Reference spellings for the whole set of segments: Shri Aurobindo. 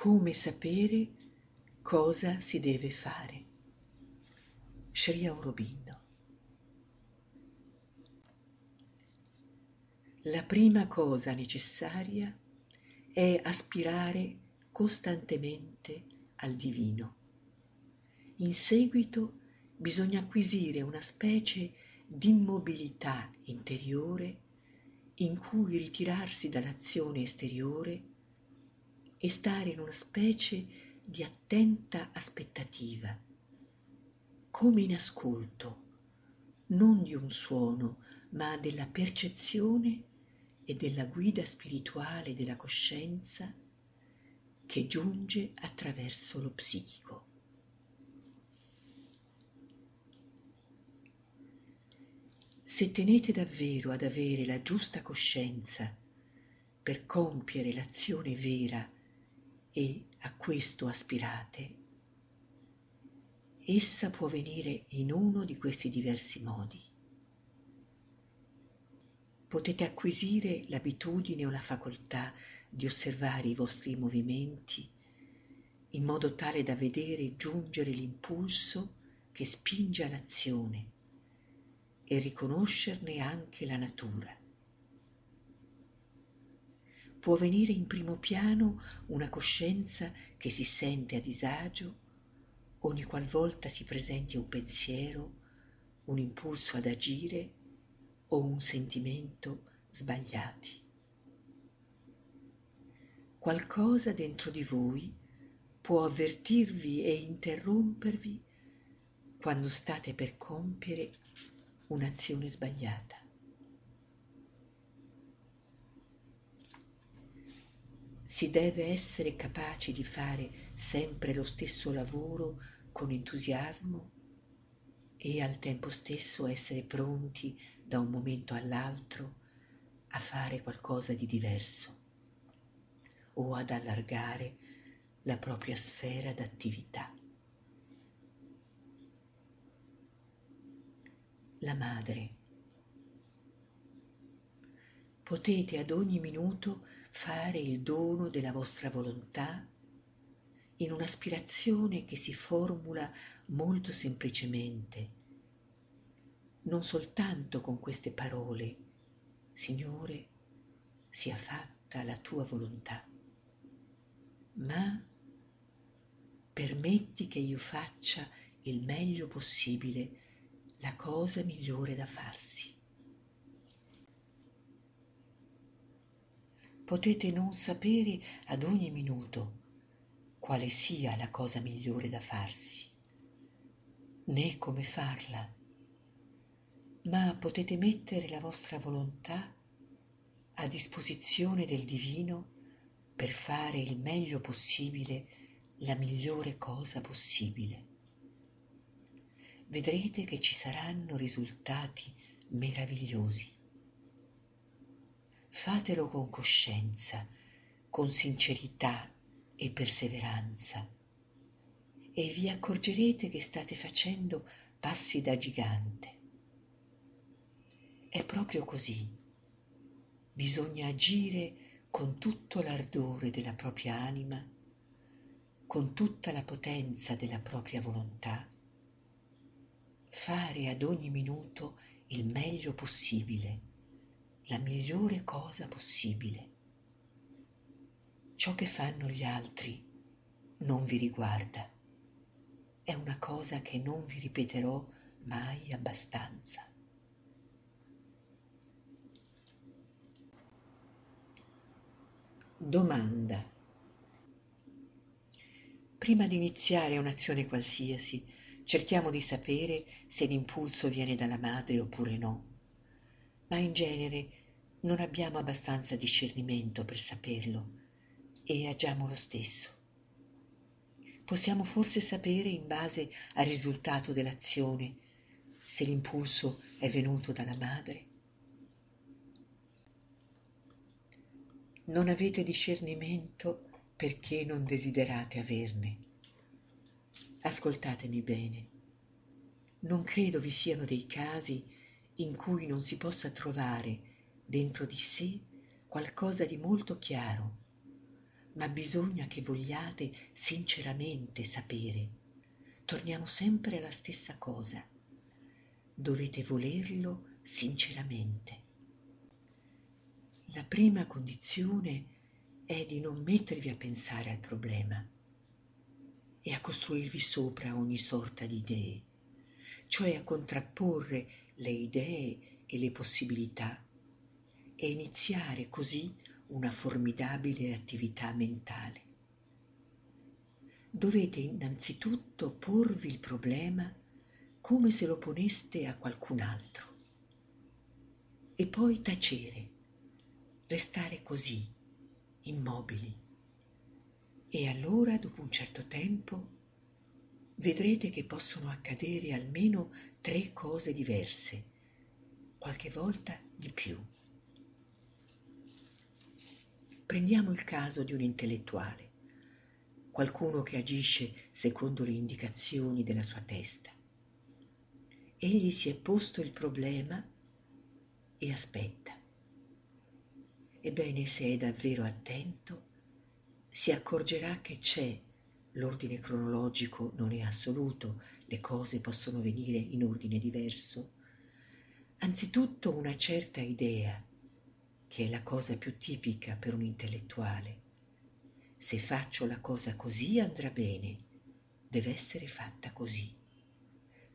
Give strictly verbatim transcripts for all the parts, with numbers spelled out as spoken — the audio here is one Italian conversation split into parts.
Come sapere cosa si deve fare? Shri Aurobindo. La prima cosa necessaria è aspirare costantemente al divino. In seguito bisogna acquisire una specie di immobilità interiore in cui ritirarsi dall'azione esteriore e stare in una specie di attenta aspettativa, come in ascolto, non di un suono, ma della percezione e della guida spirituale della coscienza che giunge attraverso lo psichico. Se tenete davvero ad avere la giusta coscienza per compiere l'azione vera e a questo aspirate, essa può venire in uno di questi diversi modi. Potete acquisire l'abitudine o la facoltà di osservare i vostri movimenti in modo tale da vedere giungere l'impulso che spinge all'azione e riconoscerne anche la natura. Può venire in primo piano una coscienza che si sente a disagio ogni qualvolta si presenti un pensiero, un impulso ad agire o un sentimento sbagliati. Qualcosa dentro di voi può avvertirvi e interrompervi quando state per compiere un'azione sbagliata. Si deve essere capaci di fare sempre lo stesso lavoro con entusiasmo e al tempo stesso essere pronti da un momento all'altro a fare qualcosa di diverso o ad allargare la propria sfera d'attività. La madre. Potete ad ogni minuto fare il dono della vostra volontà in un'aspirazione che si formula molto semplicemente, non soltanto con queste parole: Signore, sia fatta la tua volontà, ma permetti che io faccia il meglio possibile, la cosa migliore da farsi. Potete non sapere ad ogni minuto quale sia la cosa migliore da farsi, né come farla, ma potete mettere la vostra volontà a disposizione del divino per fare il meglio possibile, la migliore cosa possibile. Vedrete che ci saranno risultati meravigliosi. Fatelo con coscienza, con sincerità e perseveranza, e vi accorgerete che state facendo passi da gigante. È proprio così. Bisogna agire con tutto l'ardore della propria anima, con tutta la potenza della propria volontà, fare ad ogni minuto il meglio possibile, la migliore cosa possibile. Ciò che fanno gli altri non vi riguarda. È una cosa che non vi ripeterò mai abbastanza. Domanda. Prima di iniziare un'azione qualsiasi, cerchiamo di sapere se l'impulso viene dalla madre oppure no, ma in genere non abbiamo abbastanza discernimento per saperlo e agiamo lo stesso. Possiamo forse sapere, in base al risultato dell'azione, se l'impulso è venuto dalla madre. Non avete discernimento perché non desiderate averne. Ascoltatemi bene. Non credo vi siano dei casi in cui non si possa trovare dentro di sé qualcosa di molto chiaro, ma bisogna che vogliate sinceramente sapere. Torniamo sempre alla stessa cosa. Dovete volerlo sinceramente. La prima condizione è di non mettervi a pensare al problema e a costruirvi sopra ogni sorta di idee, cioè a contrapporre le idee e le possibilità e iniziare così una formidabile attività mentale. Dovete innanzitutto porvi il problema come se lo poneste a qualcun altro e poi tacere. Restare così, immobili. E allora, dopo un certo tempo, vedrete che possono accadere almeno tre cose diverse, qualche volta di più. Prendiamo il caso di un intellettuale, qualcuno che agisce secondo le indicazioni della sua testa. Egli si è posto il problema e aspetta. Ebbene, se è davvero attento, si accorgerà che c'è, l'ordine cronologico non è assoluto, le cose possono venire in ordine diverso, anzitutto una certa idea, che è la cosa più tipica per un intellettuale. Se faccio la cosa così andrà bene, deve essere fatta così,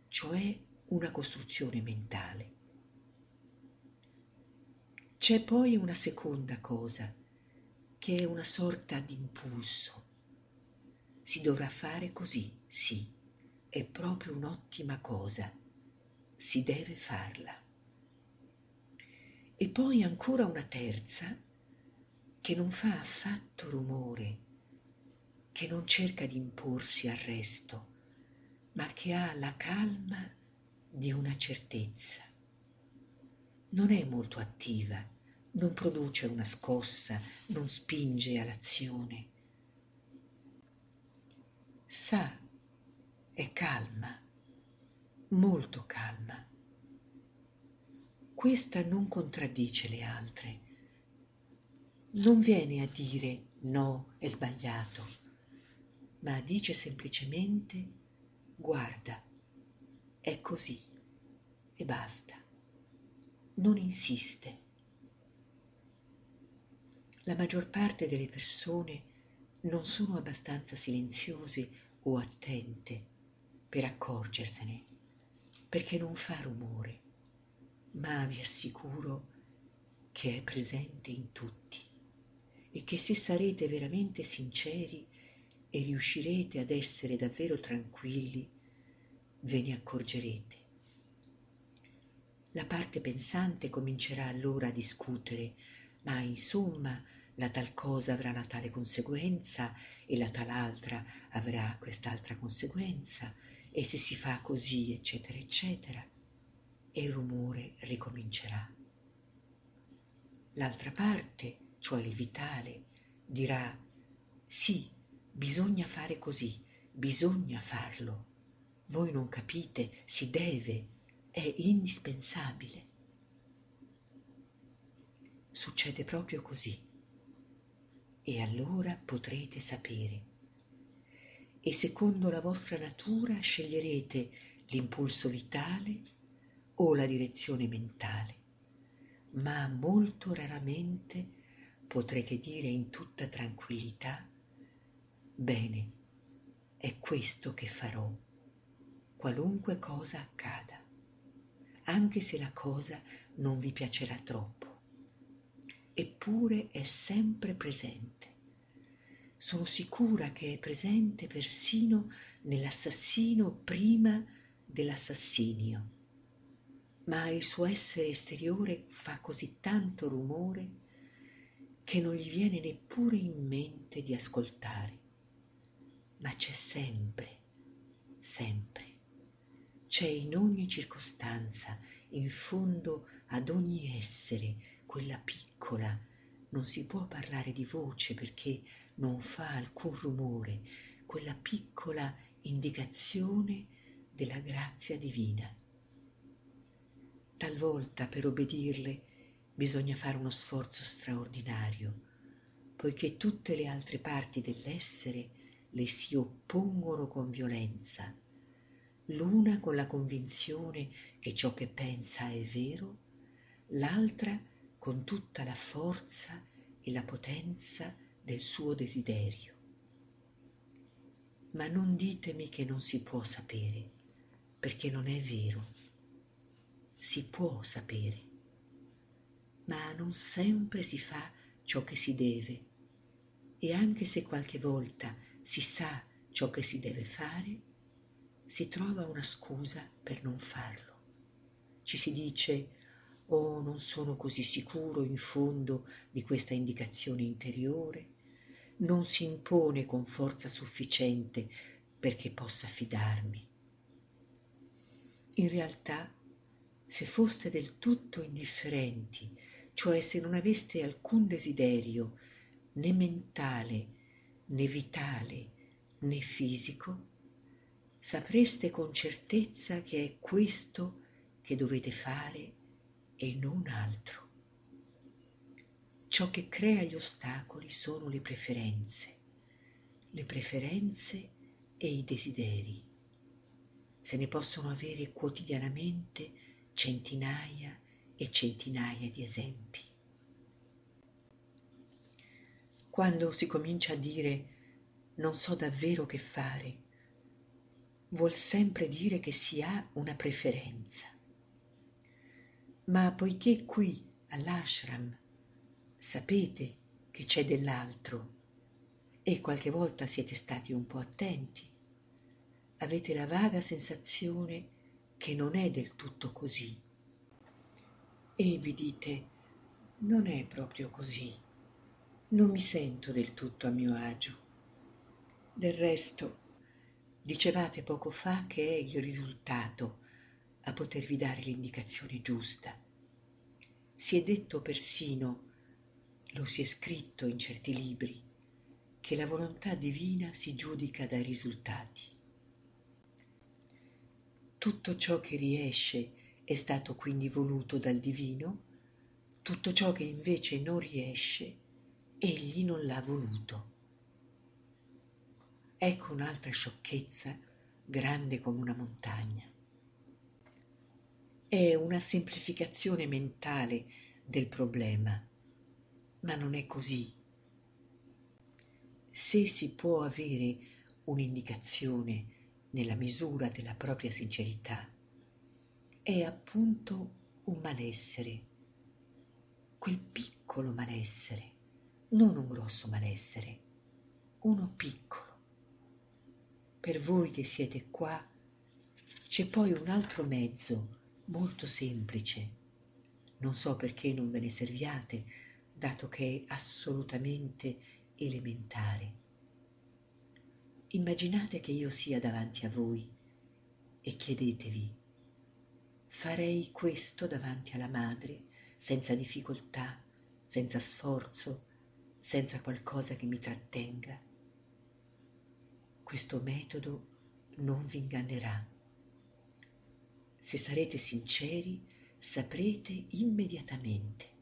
cioè una costruzione mentale. C'è poi una seconda cosa, che è una sorta di impulso. Si dovrà fare così, sì, è proprio un'ottima cosa, si deve farla. E poi ancora una terza, che non fa affatto rumore, che non cerca di imporsi al resto, ma che ha la calma di una certezza. Non è molto attiva, non produce una scossa, non spinge all'azione. Sa, è calma, molto calma. Questa non contraddice le altre. Non viene a dire no, è sbagliato, ma dice semplicemente guarda, è così e basta. Non insiste. La maggior parte delle persone non sono abbastanza silenziose o attente per accorgersene, perché non fa rumore, ma vi assicuro che è presente in tutti e che se sarete veramente sinceri e riuscirete ad essere davvero tranquilli, ve ne accorgerete. La parte pensante comincerà allora a discutere, ma insomma la tal cosa avrà la tale conseguenza e la tal altra avrà quest'altra conseguenza e se si fa così eccetera eccetera e il rumore ricomincerà. L'altra parte, cioè il vitale, dirà sì, bisogna fare così, bisogna farlo, voi non capite, si deve, è indispensabile. Succede proprio così. E allora potrete sapere. E secondo la vostra natura sceglierete l'impulso vitale o la direzione mentale. Ma molto raramente potrete dire in tutta tranquillità: bene, è questo che farò, qualunque cosa accada. Anche se la cosa non vi piacerà troppo, eppure è sempre presente. Sono sicura che è presente persino nell'assassino prima dell'assassinio, ma il suo essere esteriore fa così tanto rumore che non gli viene neppure in mente di ascoltare, ma c'è sempre, sempre, c'è in ogni circostanza, in fondo ad ogni essere, quella piccola, non si può parlare di voce perché non fa alcun rumore, quella piccola indicazione della grazia divina. Talvolta per obbedirle bisogna fare uno sforzo straordinario, poiché tutte le altre parti dell'essere le si oppongono con violenza, l'una con la convinzione che ciò che pensa è vero, l'altra con tutta la forza e la potenza del suo desiderio. Ma non ditemi che non si può sapere, perché non è vero. Si può sapere, ma non sempre si fa ciò che si deve, e anche se qualche volta si sa ciò che si deve fare, si trova una scusa per non farlo. Ci si dice: oh, non sono così sicuro in fondo di questa indicazione interiore, non si impone con forza sufficiente perché possa fidarmi. In realtà, se foste del tutto indifferenti, cioè se non aveste alcun desiderio né mentale, né vitale, né fisico, sapreste con certezza che è questo che dovete fare e non altro. Ciò che crea gli ostacoli sono le preferenze, le preferenze e i desideri. Se ne possono avere quotidianamente centinaia e centinaia di esempi. Quando si comincia a dire non so davvero che fare, vuol sempre dire che si ha una preferenza. Ma poiché qui all'ashram sapete che c'è dell'altro e qualche volta siete stati un po' attenti, avete la vaga sensazione che non è del tutto così. E vi dite: non è proprio così, non mi sento del tutto a mio agio. Del resto, dicevate poco fa che è il risultato a potervi dare l'indicazione giusta. Si è detto persino, lo si è scritto in certi libri, che la volontà divina si giudica dai risultati. Tutto ciò che riesce è stato quindi voluto dal divino, tutto ciò che invece non riesce, egli non l'ha voluto. Ecco un'altra sciocchezza grande come una montagna. È una semplificazione mentale del problema, ma non è così. Se si può avere un'indicazione nella misura della propria sincerità, è appunto un malessere, quel piccolo malessere, non un grosso malessere, uno piccolo. Per voi che siete qua c'è poi un altro mezzo molto semplice, non so perché non ve ne serviate, dato che è assolutamente elementare. Immaginate che io sia davanti a voi e chiedetevi: farei questo davanti alla madre senza difficoltà, senza sforzo, senza qualcosa che mi trattenga? Questo metodo non vi ingannerà. Se sarete sinceri, saprete immediatamente.